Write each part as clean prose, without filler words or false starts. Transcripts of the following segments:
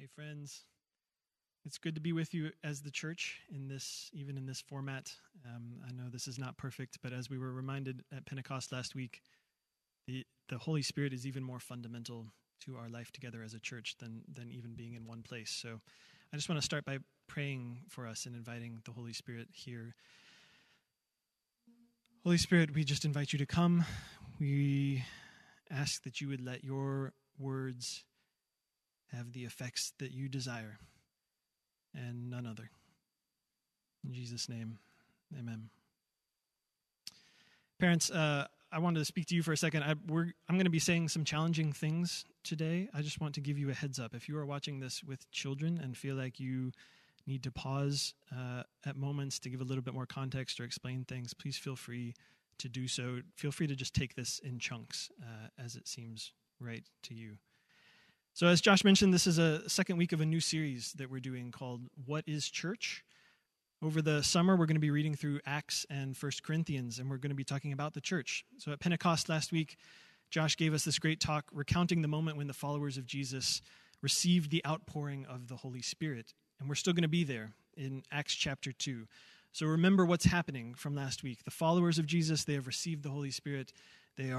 Hey friends, it's good to be with you as the church in this, even in this format. I know this is not perfect, but as we were reminded at Pentecost last week, the Holy Spirit is even more fundamental to our life together as a church than even being in one place. So I just want to start by praying for us and inviting the Holy Spirit here. Holy Spirit, we just invite you to come. We ask that you would let your words have the effects that you desire, and none other. In Jesus' name, amen. Parents, I wanted to speak to you for a second. I'm going to be saying some challenging things today. I just want to give you a heads up. If you are watching this with children and feel like you need to pause at moments to give a little bit more context or explain things, please feel free to do so. Feel free to just take this in chunks as it seems right to you. So as Josh mentioned, this is a second week of a new series that we're doing called What is Church? Over the summer, we're going to be reading through Acts and 1 Corinthians, and we're going to be talking about the church. So at Pentecost last week, Josh gave us this great talk recounting the moment when the followers of Jesus received the outpouring of the Holy Spirit. And we're still going to be there in Acts chapter 2. So remember what's happening from last week. The followers of Jesus, they have received the Holy Spirit. They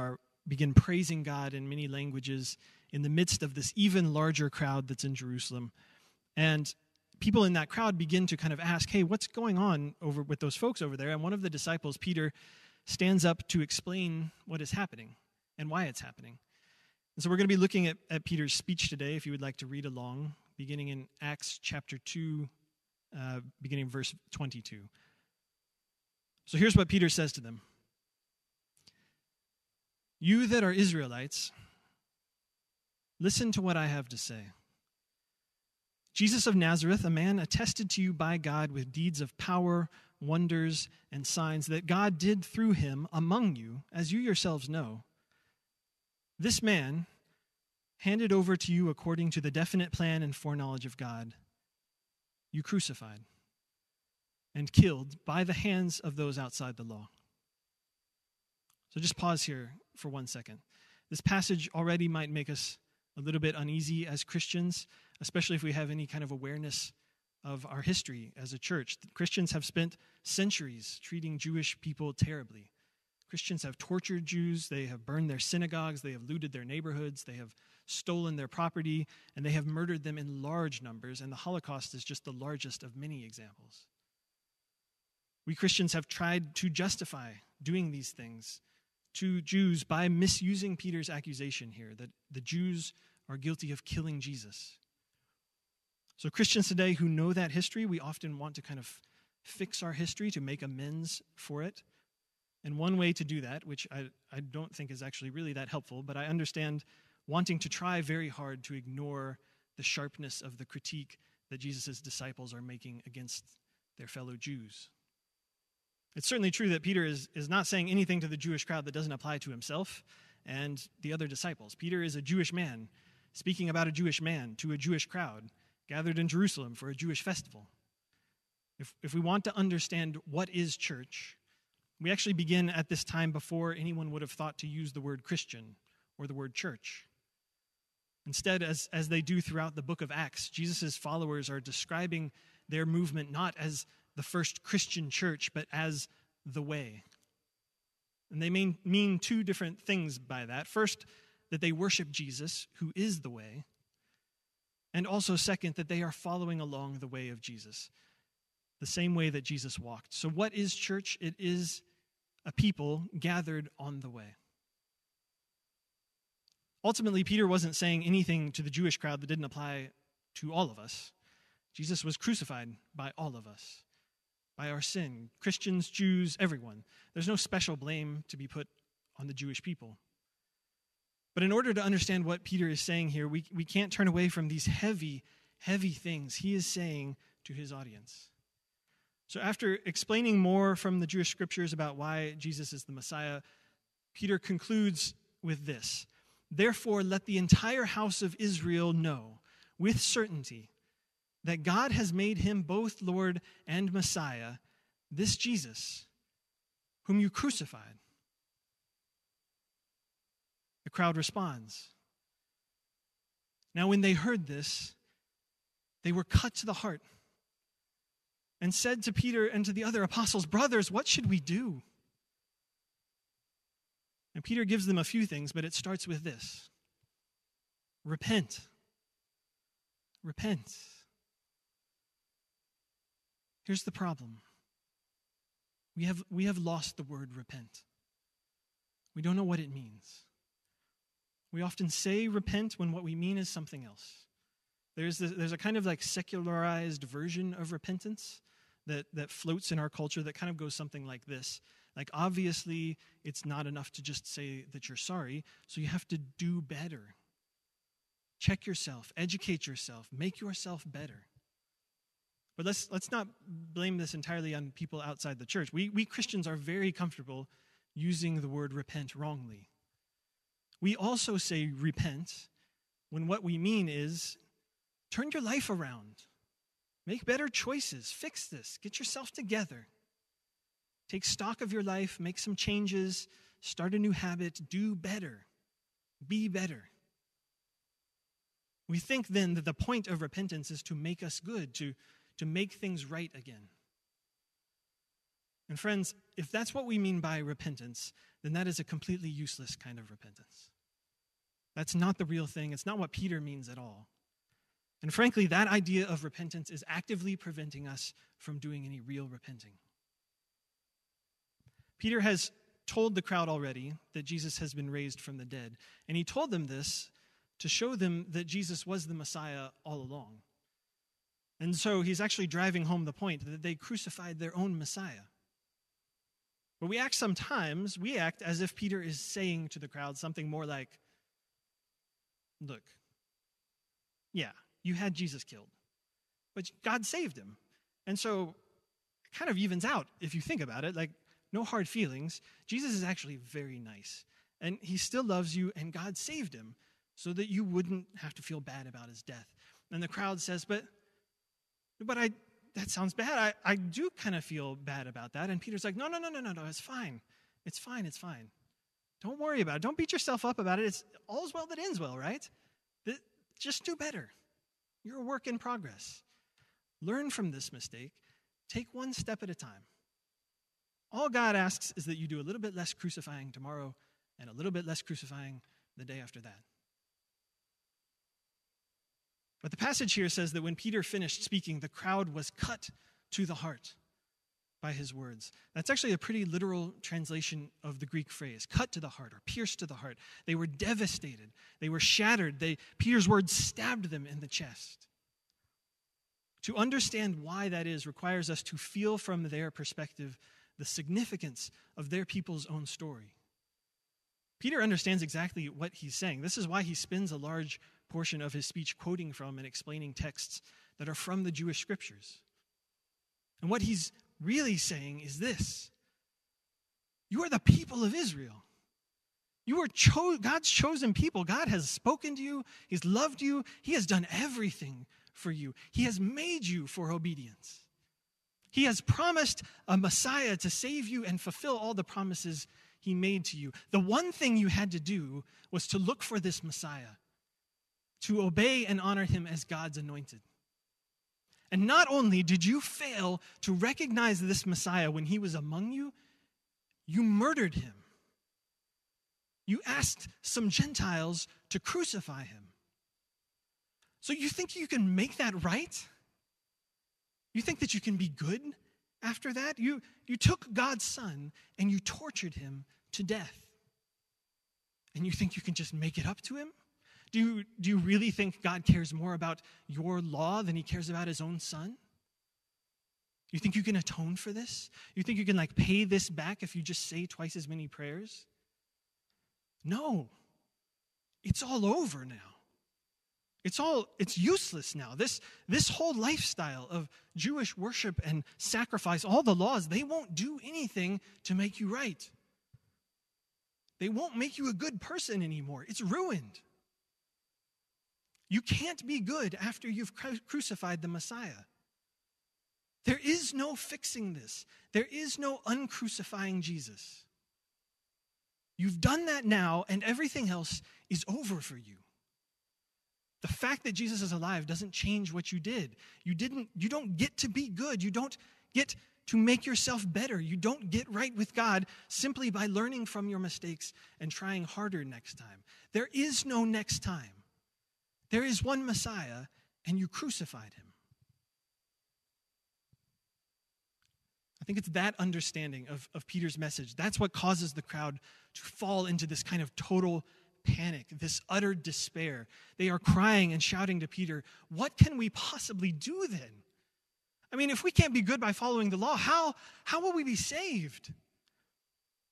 begin praising God in many languages in the midst of this even larger crowd that's in Jerusalem. And people in that crowd begin to kind of ask, hey, what's going on over with those folks over there? And one of the disciples, Peter, stands up to explain what is happening and why it's happening. And so we're going to be looking at Peter's speech today, if you would like to read along, beginning in Acts chapter 2, beginning verse 22. So here's what Peter says to them. You that are Israelites, listen to what I have to say. Jesus of Nazareth, a man attested to you by God with deeds of power, wonders, and signs that God did through him among you, as you yourselves know. This man, handed over to you according to the definite plan and foreknowledge of God, you crucified and killed by the hands of those outside the law. So just pause here for 1 second. This passage already might make us a little bit uneasy as Christians, especially if we have any kind of awareness of our history as a church. Christians have spent centuries treating Jewish people terribly. Christians have tortured Jews, they have burned their synagogues, they have looted their neighborhoods, they have stolen their property, and they have murdered them in large numbers, and the Holocaust is just the largest of many examples. We Christians have tried to justify doing these things to Jews by misusing Peter's accusation here that the Jews are guilty of killing Jesus. So Christians today who know that history, we often want to kind of fix our history to make amends for it. And one way to do that, which I don't think is actually really that helpful, but I understand wanting to try very hard to ignore the sharpness of the critique that Jesus' disciples are making against their fellow Jews. It's certainly true that Peter is not saying anything to the Jewish crowd that doesn't apply to himself and the other disciples. Peter is a Jewish man speaking about a Jewish man to a Jewish crowd gathered in Jerusalem for a Jewish festival. If we want to understand what is church, we actually begin at this time before anyone would have thought to use the word Christian or the word church. Instead, as they do throughout the book of Acts, Jesus' followers are describing their movement not as the first Christian church, but as the way. And they mean two different things by that. First, that they worship Jesus, who is the way. And also, second, that they are following along the way of Jesus, the same way that Jesus walked. So what is church? It is a people gathered on the way. Ultimately, Peter wasn't saying anything to the Jewish crowd that didn't apply to all of us. Jesus was crucified by all of us, by our sin, Christians, Jews, everyone. There's no special blame to be put on the Jewish people. But in order to understand what Peter is saying here, we can't turn away from these heavy, heavy things he is saying to his audience. So after explaining more from the Jewish scriptures about why Jesus is the Messiah, Peter concludes with this. Therefore, let the entire house of Israel know with certainty that God has made him both Lord and Messiah, this Jesus, whom you crucified. The crowd responds. Now, when they heard this, They were cut to the heart and said to Peter and to the other apostles, "Brothers, what should we do?" And Peter gives them a few things, but it starts with this. Repent. Repent. Here's the problem. We have lost the word repent. We don't know what it means. We often say repent when what we mean is something else. There's a kind of like secularized version of repentance that floats in our culture that kind of goes something like this. Like, obviously, it's not enough to just say that you're sorry, so you have to do better. Check yourself, educate yourself, make yourself better. But let's not blame this entirely on people outside the church. We Christians are very comfortable using the word repent wrongly. We also say repent when what we mean is turn your life around. Make better choices. Fix this. Get yourself together. Take stock of your life. Make some changes. Start a new habit. Do better. Be better. We think then that the point of repentance is to make us good, to make things right again. And friends, if that's what we mean by repentance, then that is a completely useless kind of repentance. That's not the real thing. It's not what Peter means at all. And frankly, that idea of repentance is actively preventing us from doing any real repenting. Peter has told the crowd already that Jesus has been raised from the dead, and he told them this to show them that Jesus was the Messiah all along. And so he's actually driving home the point that they crucified their own Messiah. But we act as if Peter is saying to the crowd something more like, look, yeah, you had Jesus killed, but God saved him. And so it kind of evens out if you think about it, like no hard feelings. Jesus is actually very nice, and he still loves you, and God saved him so that you wouldn't have to feel bad about his death. And the crowd says, but that sounds bad. I do kind of feel bad about that. And Peter's like, no, it's fine. It's fine. Don't worry about it. Don't beat yourself up about it. It's all's well that ends well, right? Just do better. You're a work in progress. Learn from this mistake. Take one step at a time. All God asks is that you do a little bit less crucifying tomorrow and a little bit less crucifying the day after that. But the passage here says that when Peter finished speaking, the crowd was cut to the heart by his words. That's actually a pretty literal translation of the Greek phrase, cut to the heart or pierced to the heart. They were devastated. They were shattered. Peter's words stabbed them in the chest. To understand why that is requires us to feel from their perspective the significance of their people's own story. Peter understands exactly what he's saying. This is why he spends a large portion of his speech quoting from and explaining texts that are from the Jewish scriptures. And what he's really saying is this: you are the people of Israel. You are God's chosen people. God has spoken to you. He's loved you. He has done everything for you. He has made you for obedience. He has promised a Messiah to save you and fulfill all the promises he made to you. The one thing you had to do was to look for this Messiah, to obey and honor him as God's anointed. And not only did you fail to recognize this Messiah when he was among you, you murdered him. You asked some Gentiles to crucify him. So you think you can make that right? You think that you can be good after that? You took God's son and you tortured him to death. And you think you can just make it up to him? Do you really think God cares more about your law than he cares about his own son? You think you can atone for this? You think you can pay this back if you just say twice as many prayers? No. It's all over now. It's useless now. This whole lifestyle of Jewish worship and sacrifice, all the laws, they won't do anything to make you right. They won't make you a good person anymore. It's ruined. You can't be good after you've crucified the Messiah. There is no fixing this. There is no uncrucifying Jesus. You've done that now, and everything else is over for you. The fact that Jesus is alive doesn't change what you did. You don't get to be good. You don't get to make yourself better. You don't get right with God simply by learning from your mistakes and trying harder next time. There is no next time. There is one Messiah, and you crucified him. I think it's that understanding of Peter's message. That's what causes the crowd to fall into this kind of total panic, this utter despair. They are crying and shouting to Peter, what can we possibly do then? I mean, if we can't be good by following the law, how will we be saved?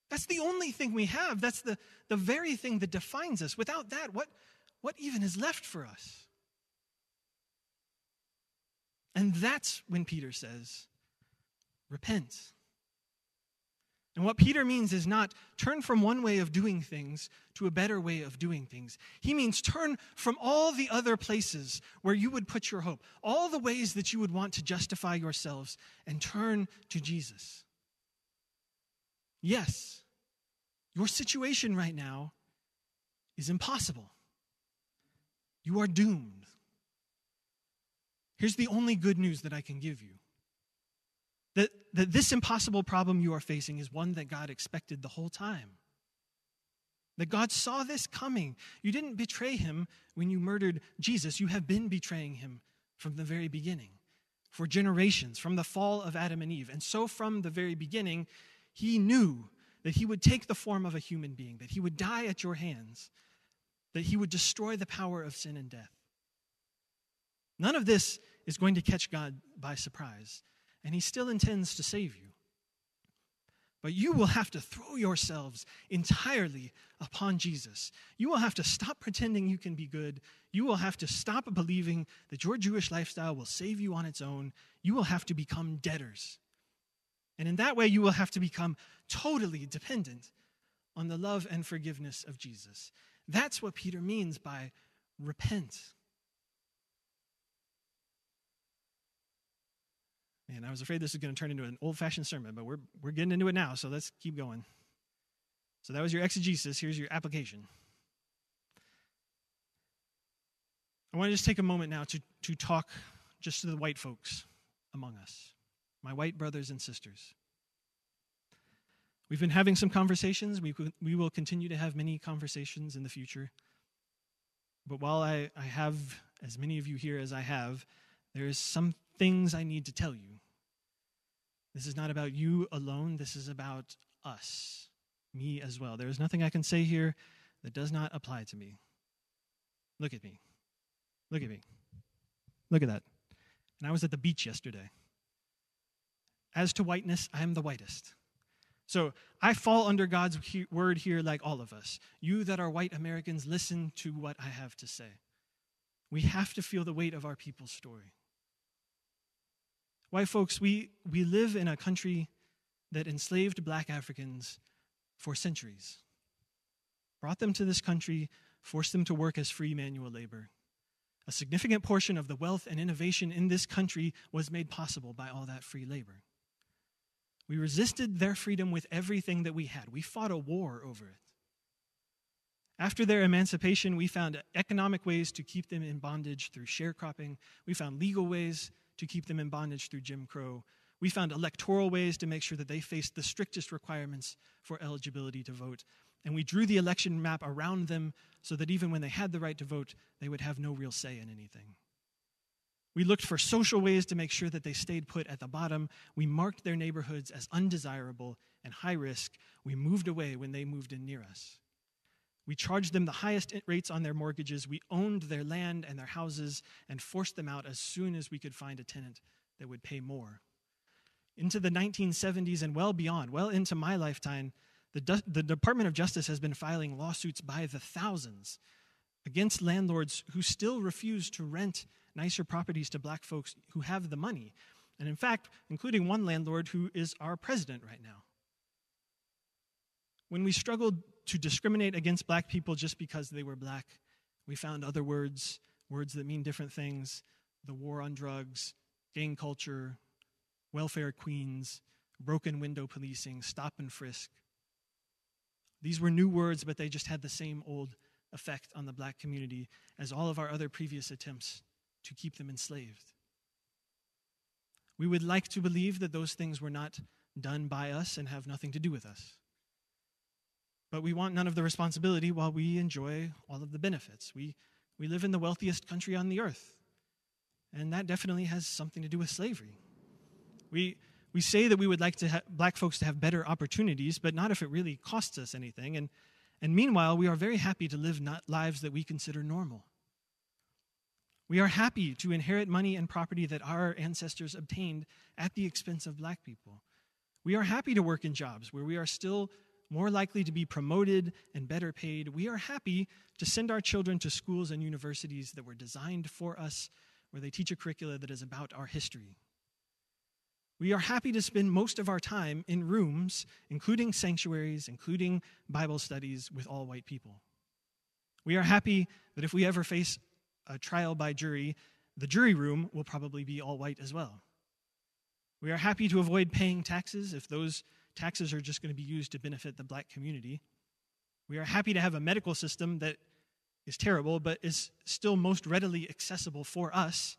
That's the only thing we have. That's the very thing that defines us. Without that, what even is left for us? And that's when Peter says, repent. And what Peter means is not turn from one way of doing things to a better way of doing things. He means turn from all the other places where you would put your hope, all the ways that you would want to justify yourselves, and turn to Jesus. Yes, your situation right now is impossible. You are doomed. Here's the only good news that I can give you. That this impossible problem you are facing is one that God expected the whole time. That God saw this coming. You didn't betray him when you murdered Jesus. You have been betraying him from the very beginning, for generations, from the fall of Adam and Eve. And so from the very beginning, he knew that he would take the form of a human being, that he would die at your hands, that he would destroy the power of sin and death. None of this is going to catch God by surprise. And he still intends to save you. But you will have to throw yourselves entirely upon Jesus. You will have to stop pretending you can be good. You will have to stop believing that your Jewish lifestyle will save you on its own. You will have to become debtors. And in that way, you will have to become totally dependent on the love and forgiveness of Jesus. That's what Peter means by repent. Man, I was afraid this was going to turn into an old-fashioned sermon, but we're getting into it now, so let's keep going. So that was your exegesis. Here's your application. I want to just take a moment now to talk just to the white folks among us, my white brothers and sisters. We've been having some conversations. We will continue to have many conversations in the future. But while I have as many of you here as I have, there is some things I need to tell you. This is not about you alone. This is about us, me as well. There is nothing I can say here that does not apply to me. Look at me. Look at me. Look at that. And I was at the beach yesterday. As to whiteness, I am the whitest. So I fall under God's word here like all of us. You that are white Americans, listen to what I have to say. We have to feel the weight of our people's story. White folks, we live in a country that enslaved black Africans for centuries, brought them to this country, forced them to work as free manual labor. A significant portion of the wealth and innovation in this country was made possible by all that free labor. We resisted their freedom with everything that we had. We fought a war over it. After their emancipation, we found economic ways to keep them in bondage through sharecropping. We found legal ways to keep them in bondage through Jim Crow. We found electoral ways to make sure that they faced the strictest requirements for eligibility to vote. And we drew the election map around them so that even when they had the right to vote, they would have no real say in anything. We looked for social ways to make sure that they stayed put at the bottom. We marked their neighborhoods as undesirable and high risk. We moved away when they moved in near us. We charged them the highest rates on their mortgages. We owned their land and their houses and forced them out as soon as we could find a tenant that would pay more. Into the 1970s and well beyond, well into my lifetime, the Department of Justice has been filing lawsuits by the thousands against landlords who still refuse to rent nicer properties to black folks who have the money. And in fact, including one landlord who is our president right now. When we struggled to discriminate against black people just because they were black, we found other words that mean different things: the war on drugs, gang culture, welfare queens, broken window policing, stop and frisk. These were new words, but they just had the same old effect on the black community as all of our other previous attempts to keep them enslaved. We would like to believe that those things were not done by us and have nothing to do with us. But we want none of the responsibility while we enjoy all of the benefits. We live in the wealthiest country on the earth, and that definitely has something to do with slavery. We say that we would like to black folks to have better opportunities, but not if it really costs us anything. And meanwhile, we are very happy to live not lives that we consider normal. We are happy to inherit money and property that our ancestors obtained at the expense of black people. We are happy to work in jobs where we are still more likely to be promoted and better paid. We are happy to send our children to schools and universities that were designed for us, where they teach a curricula that is about our history. We are happy to spend most of our time in rooms, including sanctuaries, including Bible studies with all white people. We are happy that if we ever face a trial by jury, the jury room will probably be all white as well. We are happy to avoid paying taxes if those taxes are just going to be used to benefit the black community. We are happy to have a medical system that is terrible, but is still most readily accessible for us,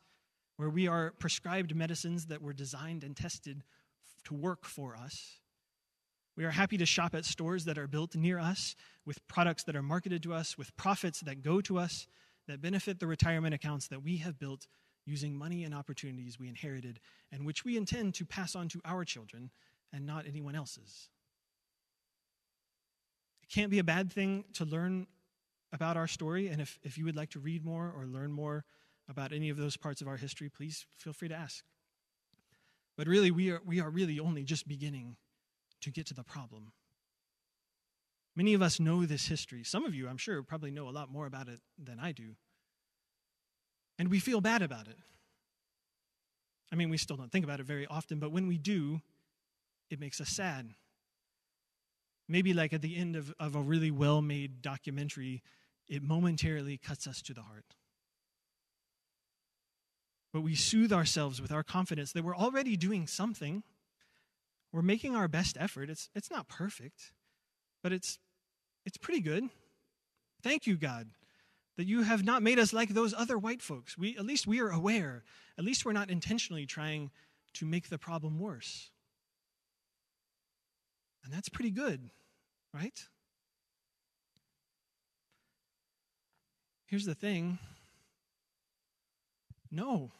where we are prescribed medicines that were designed and tested to work for us. We are happy to shop at stores that are built near us, with products that are marketed to us, with profits that go to us, that benefit the retirement accounts that we have built using money and opportunities we inherited, and which we intend to pass on to our children and not anyone else's. It can't be a bad thing to learn about our story, and if you would like to read more or learn more about any of those parts of our history, please feel free to ask. But really, we are really only just beginning to get to the problem. Many of us know this history. Some of you, I'm sure, probably know a lot more about it than I do. And we feel bad about it. I mean, we still don't think about it very often, but when we do, it makes us sad. Maybe like at the end of a really well-made documentary, it momentarily cuts us to the heart. But we soothe ourselves with our confidence that we're already doing something. We're making our best effort. It's not perfect, but it's pretty good. Thank you, God, that you have not made us like those other white folks. At least we are aware. At least we're not intentionally trying to make the problem worse. And that's pretty good, right? Here's the thing. No,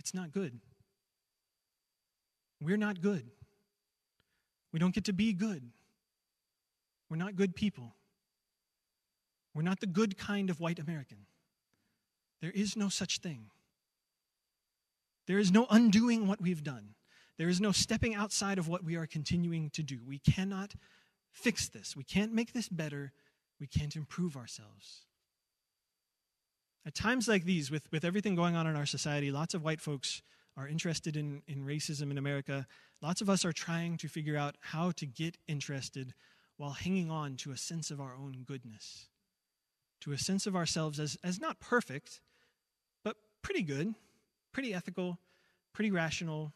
it's not good. We're not good. We don't get to be good. We're not good people. We're not the good kind of white American. There is no such thing. There is no undoing what we've done. There is no stepping outside of what we are continuing to do. We cannot fix this. We can't make this better. We can't improve ourselves. At times like these, with everything going on in our society, lots of white folks are interested in racism in America. Lots of us are trying to figure out how to get interested while hanging on to a sense of our own goodness, to a sense of ourselves as not perfect, but pretty good, pretty ethical, pretty rational,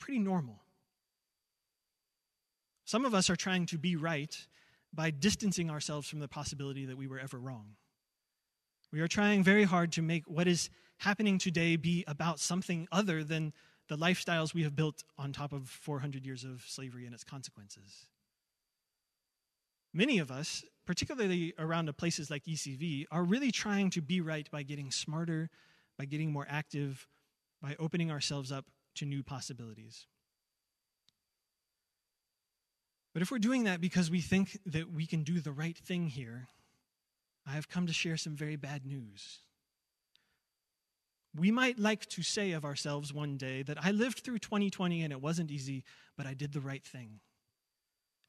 pretty normal. Some of us are trying to be right by distancing ourselves from the possibility that we were ever wrong. We are trying very hard to make what is happening today be about something other than the lifestyles we have built on top of 400 years of slavery and its consequences. Many of us, particularly around places like ECV, are really trying to be right by getting smarter, by getting more active, by opening ourselves up to new possibilities. But if we're doing that because we think that we can do the right thing here, I have come to share some very bad news. We might like to say of ourselves one day that I lived through 2020 and it wasn't easy, but I did the right thing.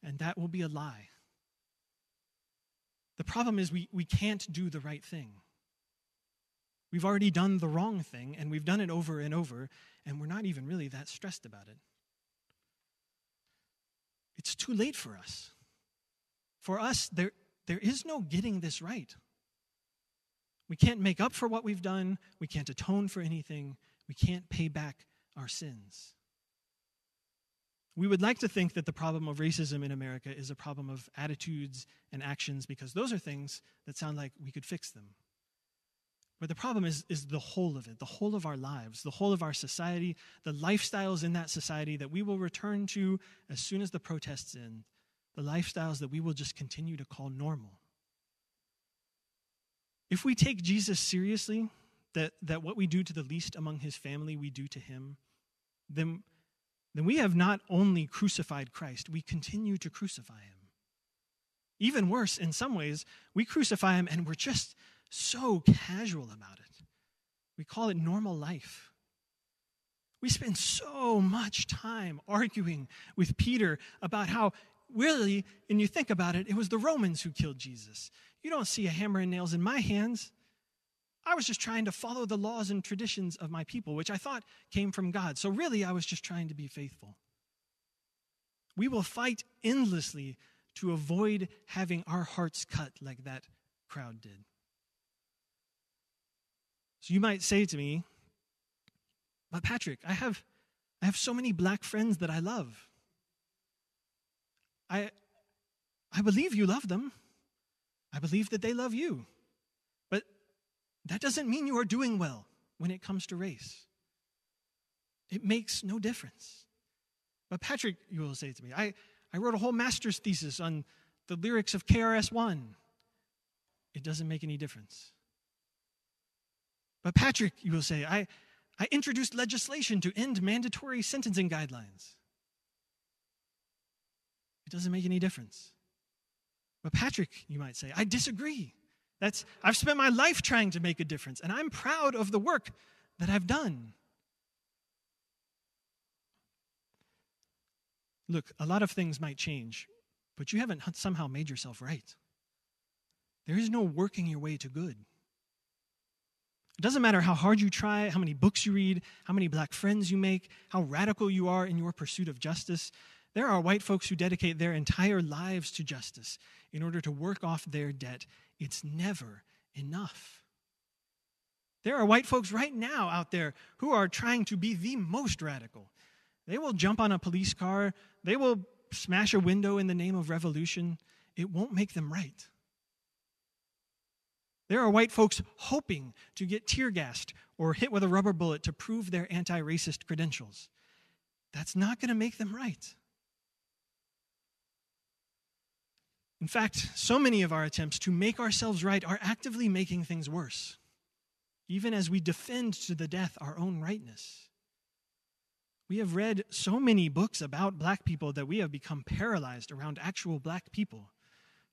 And that will be a lie. The problem is we can't do the right thing. We've already done the wrong thing, and we've done it over and over, and we're not even really that stressed about it. It's too late for us. For us, there is no getting this right. We can't make up for what we've done. We can't atone for anything. We can't pay back our sins. We would like to think that the problem of racism in America is a problem of attitudes and actions, because those are things that sound like we could fix them. But the problem is the whole of it, the whole of our lives, the whole of our society, the lifestyles in that society that we will return to as soon as the protests end, the lifestyles that we will just continue to call normal. If we take Jesus seriously, that what we do to the least among his family, we do to him, then we have not only crucified Christ, we continue to crucify him. Even worse, in some ways, we crucify him and we're just so casual about it. We call it normal life. We spend so much time arguing with Peter about how, really, and you think about it, it was the Romans who killed Jesus. You don't see a hammer and nails in my hands. I was just trying to follow the laws and traditions of my people, which I thought came from God. So really, I was just trying to be faithful. We will fight endlessly to avoid having our hearts cut like that crowd did. So you might say to me, but Patrick, I have so many black friends that I love. I believe you love them. I believe that they love you. But that doesn't mean you are doing well when it comes to race. It makes no difference. But Patrick, you will say to me, I wrote a whole master's thesis on the lyrics of KRS-One. It doesn't make any difference. But Patrick, you will say, I introduced legislation to end mandatory sentencing guidelines. It doesn't make any difference. But Patrick, you might say, I disagree. I've spent my life trying to make a difference, and I'm proud of the work that I've done. Look, a lot of things might change, but you haven't somehow made yourself right. There is no working your way to good. It doesn't matter how hard you try, how many books you read, how many black friends you make, how radical you are in your pursuit of justice. There are white folks who dedicate their entire lives to justice in order to work off their debt. It's never enough. There are white folks right now out there who are trying to be the most radical. They will jump on a police car. They will smash a window in the name of revolution. It won't make them right. There are white folks hoping to get tear gassed or hit with a rubber bullet to prove their anti-racist credentials. That's not going to make them right. In fact, so many of our attempts to make ourselves right are actively making things worse, even as we defend to the death our own rightness. We have read so many books about black people that we have become paralyzed around actual black people.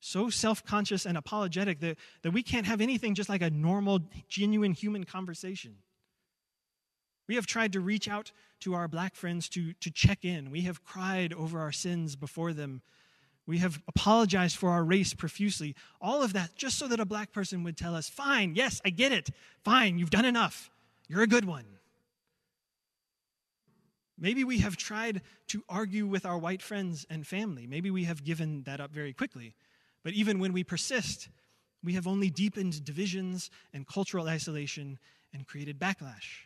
So self-conscious and apologetic that we can't have anything just like a normal, genuine human conversation. We have tried to reach out to our black friends to check in. We have cried over our sins before them. We have apologized for our race profusely. All of that just so that a black person would tell us, fine, yes, I get it. Fine, you've done enough. You're a good one. Maybe we have tried to argue with our white friends and family. Maybe we have given that up very quickly. But even when we persist, we have only deepened divisions and cultural isolation and created backlash.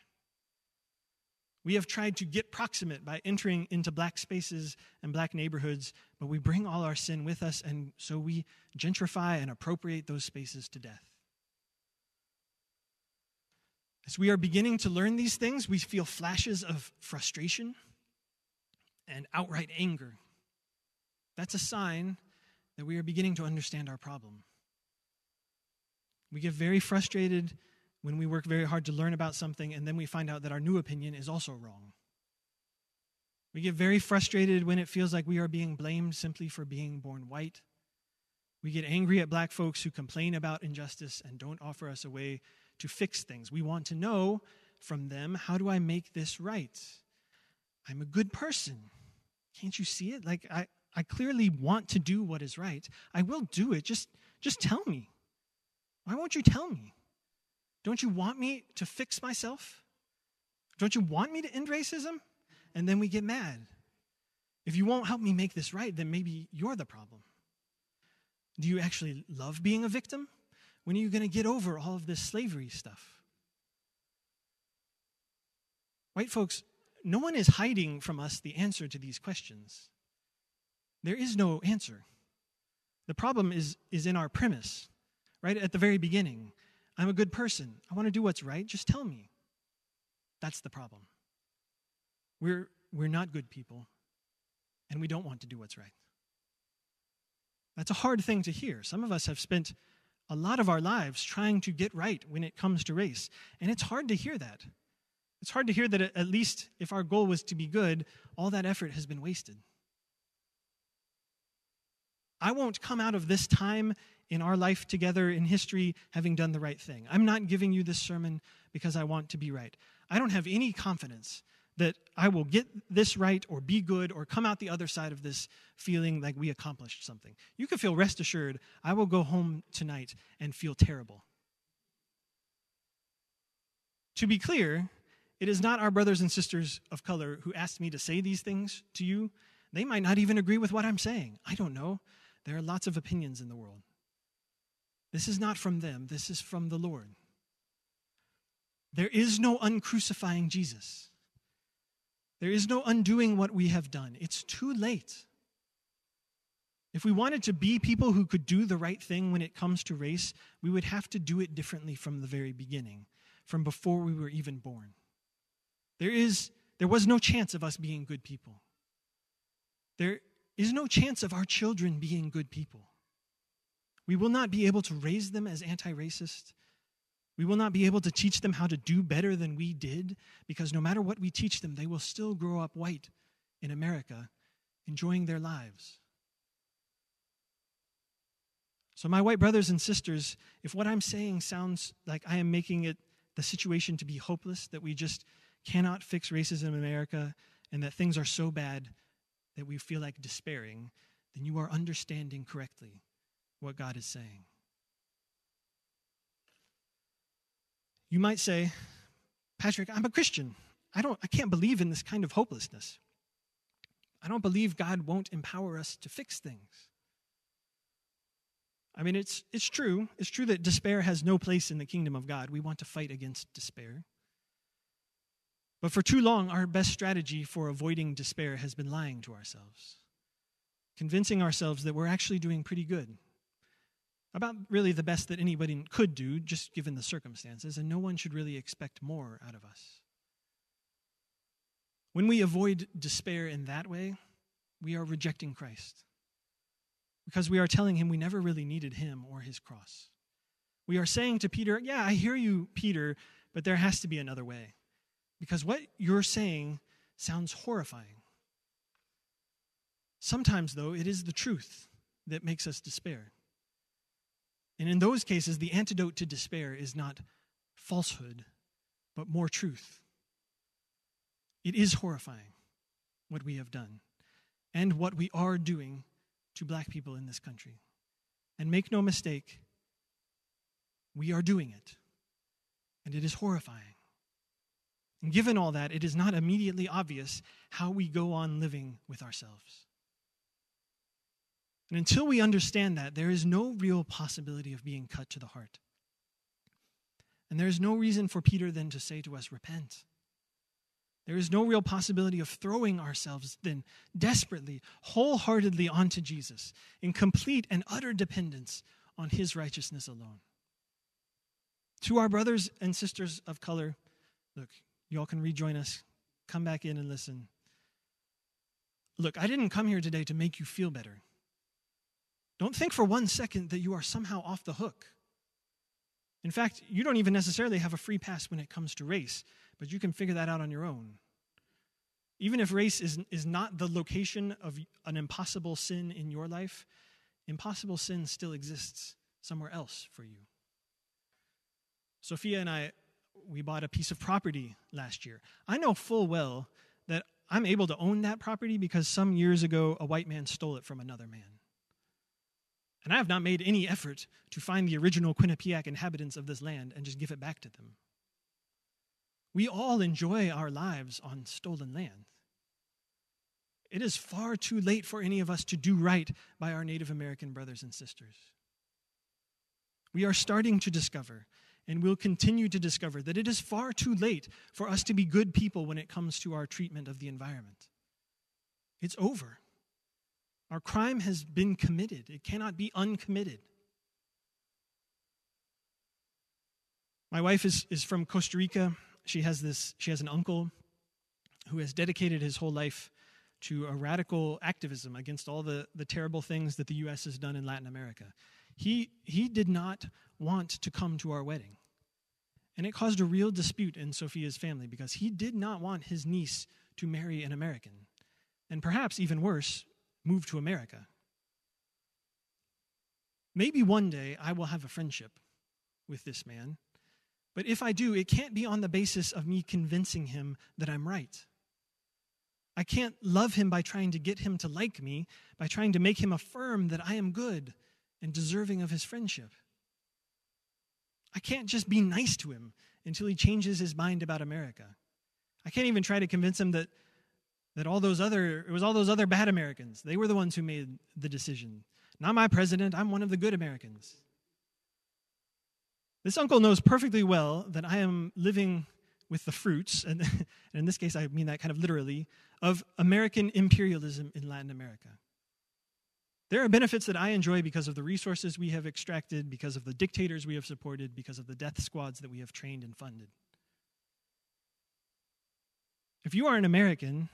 We have tried to get proximate by entering into black spaces and black neighborhoods, but we bring all our sin with us, and so we gentrify and appropriate those spaces to death. As we are beginning to learn these things, we feel flashes of frustration and outright anger. That's a sign that we are beginning to understand our problem. We get very frustrated when we work very hard to learn about something and then we find out that our new opinion is also wrong. We get very frustrated when it feels like we are being blamed simply for being born white. We get angry at black folks who complain about injustice and don't offer us a way to fix things. We want to know from them, how do I make this right? I'm a good person. Can't you see it? Like, I clearly want to do what is right. I will do it. Just tell me. Why won't you tell me? Don't you want me to fix myself? Don't you want me to end racism? And then we get mad. If you won't help me make this right, then maybe you're the problem. Do you actually love being a victim? When are you going to get over all of this slavery stuff? White folks, no one is hiding from us the answer to these questions. There is no answer. The problem is in our premise, right? At the very beginning, I'm a good person. I want to do what's right. Just tell me. That's the problem. We're not good people, and we don't want to do what's right. That's a hard thing to hear. Some of us have spent a lot of our lives trying to get right when it comes to race, and it's hard to hear that. It's hard to hear that at least if our goal was to be good, all that effort has been wasted. I won't come out of this time in our life together in history having done the right thing. I'm not giving you this sermon because I want to be right. I don't have any confidence that I will get this right or be good or come out the other side of this feeling like we accomplished something. You can feel rest assured, I will go home tonight and feel terrible. To be clear, it is not our brothers and sisters of color who asked me to say these things to you. They might not even agree with what I'm saying. I don't know. There are lots of opinions in the world. This is not from them. This is from the Lord. There is no uncrucifying Jesus. There is no undoing what we have done. It's too late. If we wanted to be people who could do the right thing when it comes to race, we would have to do it differently from the very beginning, from before we were even born. There was no chance of us being good people. There is no chance of our children being good people. We will not be able to raise them as anti-racist. We will not be able to teach them how to do better than we did, because no matter what we teach them, they will still grow up white in America, enjoying their lives. So my white brothers and sisters, if what I'm saying sounds like I am making it the situation to be hopeless, that we just cannot fix racism in America and that things are so bad that we feel like despairing, then you are understanding correctly what God is saying. You might say, Patrick, I'm a Christian. I can't believe in this kind of hopelessness. I don't believe God won't empower us to fix things. I mean, it's true. It's true that despair has no place in the kingdom of God. We want to fight against despair. But for too long, our best strategy for avoiding despair has been lying to ourselves, convincing ourselves that we're actually doing pretty good. About really the best that anybody could do, just given the circumstances, and no one should really expect more out of us. When we avoid despair in that way, we are rejecting Christ, because we are telling him we never really needed him or his cross. We are saying to Peter, yeah, I hear you, Peter, but there has to be another way, because what you're saying sounds horrifying. Sometimes, though, it is the truth that makes us despair. And in those cases, the antidote to despair is not falsehood, but more truth. It is horrifying what we have done and what we are doing to black people in this country. And make no mistake, we are doing it, and it is horrifying. And given all that, it is not immediately obvious how we go on living with ourselves. And until we understand that, there is no real possibility of being cut to the heart. And there is no reason for Peter then to say to us, repent. There is no real possibility of throwing ourselves then desperately, wholeheartedly onto Jesus in complete and utter dependence on his righteousness alone. To our brothers and sisters of color, look, y'all can rejoin us. Come back in and listen. Look, I didn't come here today to make you feel better. Don't think for one second that you are somehow off the hook. In fact, you don't even necessarily have a free pass when it comes to race, but you can figure that out on your own. Even if race is not the location of an impossible sin in your life, impossible sin still exists somewhere else for you. Sophia and I, we bought a piece of property last year. I know full well that I'm able to own that property because some years ago a white man stole it from another man. And I have not made any effort to find the original Quinnipiac inhabitants of this land and just give it back to them. We all enjoy our lives on stolen land. It is far too late for any of us to do right by our Native American brothers and sisters. We are starting to discover, and we'll continue to discover that it is far too late for us to be good people when it comes to our treatment of the environment. It's over. Our crime has been committed. It cannot be uncommitted. My wife is from Costa Rica. She has an uncle who has dedicated his whole life to a radical activism against all the terrible things that the U.S. has done in Latin America. He did not want to come to our wedding. And it caused a real dispute in Sophia's family because he did not want his niece to marry an American. And perhaps even worse, move to America. Maybe one day I will have a friendship with this man. But if I do, it can't be on the basis of me convincing him that I'm right. I can't love him by trying to get him to like me, by trying to make him affirm that I am good and deserving of his friendship. I can't just be nice to him until he changes his mind about America. I can't even try to convince him that it was all those other bad Americans. They were the ones who made the decision. Not my president, I'm one of the good Americans. This uncle knows perfectly well that I am living with the fruits, and in this case I mean that kind of literally, of American imperialism in Latin America. There are benefits that I enjoy because of the resources we have extracted, because of the dictators we have supported, because of the death squads that we have trained and funded. If you are an American,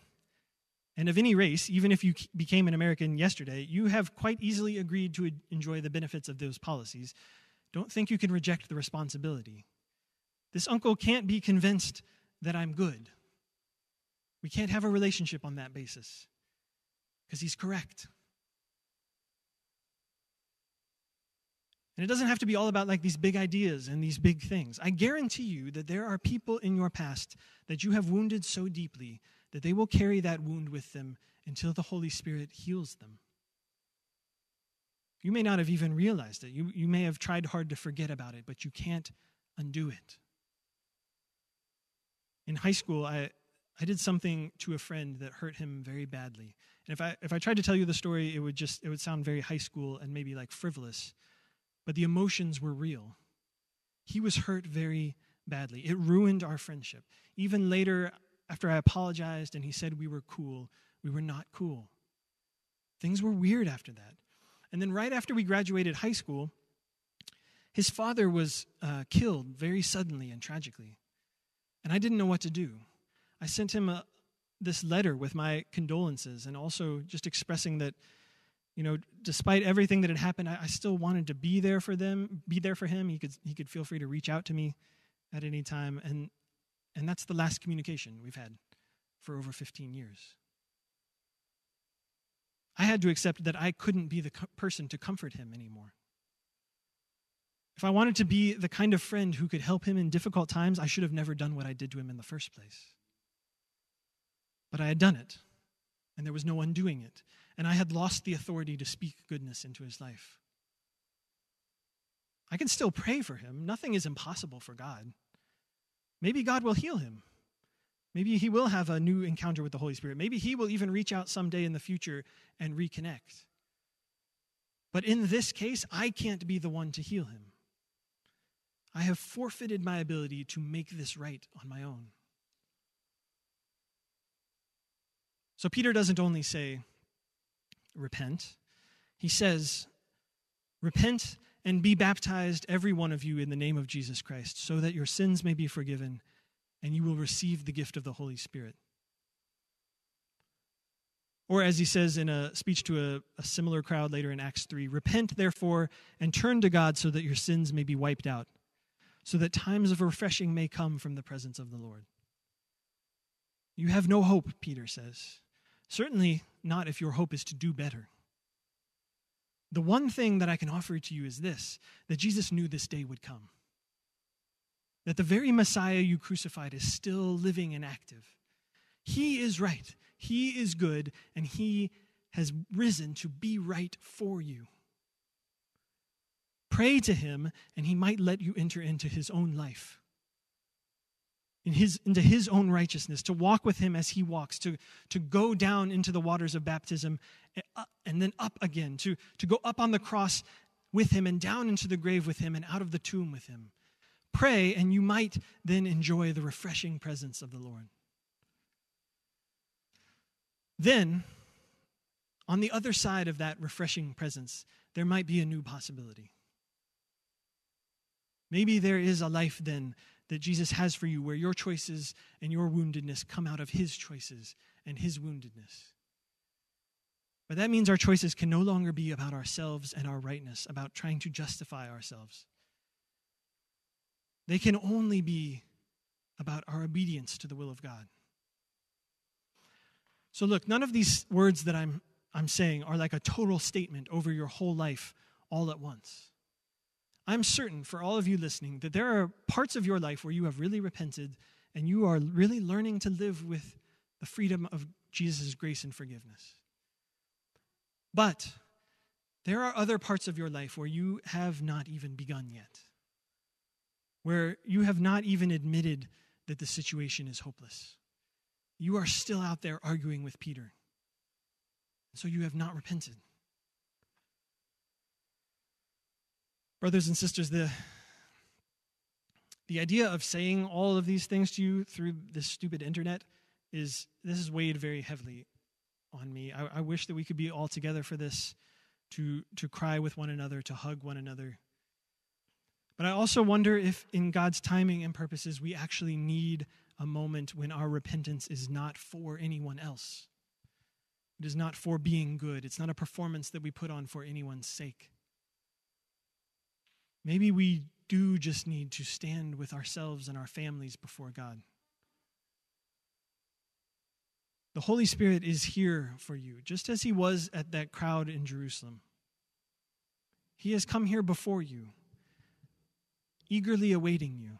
and of any race, even if you became an American yesterday, you have quite easily agreed to enjoy the benefits of those policies. Don't think you can reject the responsibility. This uncle can't be convinced that I'm good. We can't have a relationship on that basis because he's correct. And it doesn't have to be all about like these big ideas and these big things. I guarantee you that there are people in your past that you have wounded so deeply that they will carry that wound with them until the Holy Spirit heals them. You may not have even realized it. You may have tried hard to forget about it, but you can't undo it. In high school, I did something to a friend that hurt him very badly. And if I tried to tell you the story, it would sound very high school and maybe like frivolous, but the emotions were real. He was hurt very badly. It ruined our friendship. Even later, after I apologized and he said we were cool, we were not cool. Things were weird after that. And then right after we graduated high school, his father was killed very suddenly and tragically. And I didn't know what to do. I sent him this letter with my condolences and also just expressing that, you know, despite everything that had happened, I still wanted to be there for them, be there for him. He could feel free to reach out to me at any time. And that's the last communication we've had for over 15 years. I had to accept that I couldn't be the person to comfort him anymore. If I wanted to be the kind of friend who could help him in difficult times, I should have never done what I did to him in the first place. But I had done it, and there was no undoing it, and I had lost the authority to speak goodness into his life. I can still pray for him. Nothing is impossible for God. Maybe God will heal him. Maybe he will have a new encounter with the Holy Spirit. Maybe he will even reach out someday in the future and reconnect. But in this case, I can't be the one to heal him. I have forfeited my ability to make this right on my own. So Peter doesn't only say, repent. He says, repent and be baptized, every one of you, in the name of Jesus Christ, so that your sins may be forgiven and you will receive the gift of the Holy Spirit. Or as he says in a speech to a similar crowd later in Acts 3, repent, therefore, and turn to God so that your sins may be wiped out, so that times of refreshing may come from the presence of the Lord. You have no hope, Peter says. Certainly not if your hope is to do better. The one thing that I can offer to you is this, that Jesus knew this day would come. That the very Messiah you crucified is still living and active. He is right. He is good, and he has risen to be right for you. Pray to him, and he might let you enter into his own life, into his own righteousness, to walk with him as he walks, to go down into the waters of baptism and then up again, to go up on the cross with him and down into the grave with him and out of the tomb with him. pray, and you might then enjoy the refreshing presence of the Lord. Then, on the other side of that refreshing presence, there might be a new possibility. Maybe there is a life then that Jesus has for you where your choices and your woundedness come out of his choices and his woundedness. But that means our choices can no longer be about ourselves and our rightness, about trying to justify ourselves. They can only be about our obedience to the will of God. So look, none of these words that I'm saying are like a total statement over your whole life all at once. I'm certain for all of you listening that there are parts of your life where you have really repented and you are really learning to live with the freedom of Jesus' grace and forgiveness. But there are other parts of your life where you have not even begun yet, where you have not even admitted that the situation is hopeless. You are still out there arguing with Peter. So you have not repented. Brothers and sisters, the idea of saying all of these things to you through this stupid internet is weighed very heavily on me. I wish that we could be all together for this, to cry with one another, to hug one another. But I also wonder if in God's timing and purposes, we actually need a moment when our repentance is not for anyone else. It is not for being good. It's not a performance that we put on for anyone's sake. Maybe we do just need to stand with ourselves and our families before God. The Holy Spirit is here for you, just as he was at that crowd in Jerusalem. He has come here before you, eagerly awaiting you.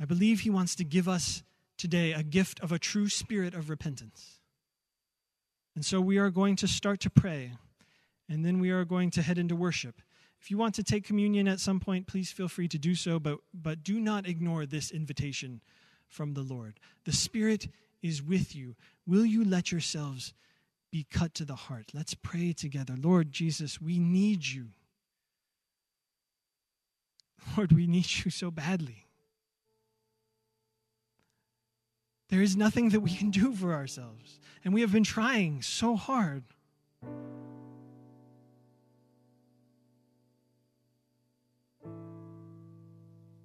I believe he wants to give us today a gift of a true spirit of repentance. And so we are going to start to pray, and then we are going to head into worship. If you want to take communion at some point, please feel free to do so, but do not ignore this invitation from the Lord. The Spirit is with you. Will you let yourselves be cut to the heart? Let's pray together. Lord Jesus, we need you. Lord, we need you so badly. There is nothing that we can do for ourselves, and we have been trying so hard.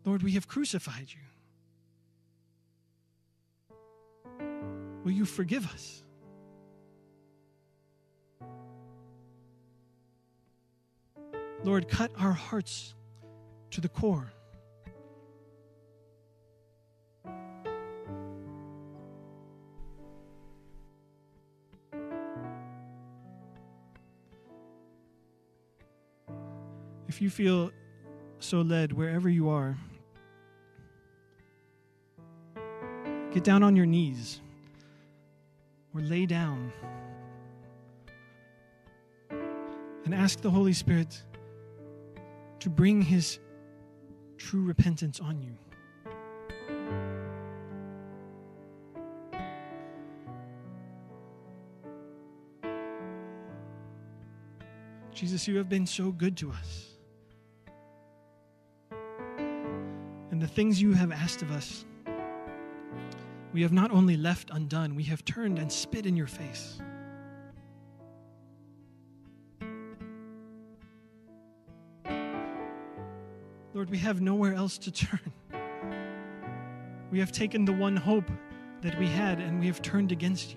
Lord, we have crucified you. Will you forgive us? Lord, cut our hearts to the core. If you feel so led, wherever you are, get down on your knees or lay down and ask the Holy Spirit to bring his true repentance on you. Jesus, you have been so good to us. The things you have asked of us, we have not only left undone, we have turned and spit in your face. Lord, we have nowhere else to turn. We have taken the one hope that we had and we have turned against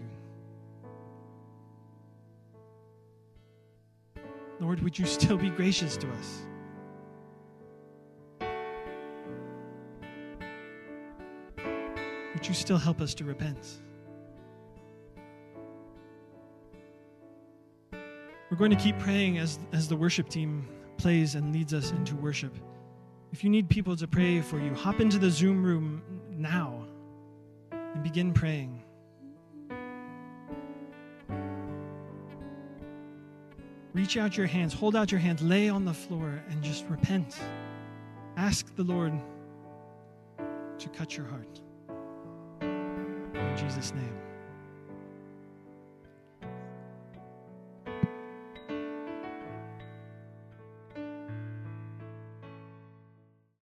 you. Lord, would you still be gracious to us? Would you still help us to repent? We're going to keep praying as the worship team plays and leads us into worship. If you need people to pray for you, hop into the Zoom room now and begin praying. Reach out your hands, hold out your hand, lay on the floor, and just repent. Ask the Lord to cut your heart. In Jesus' name.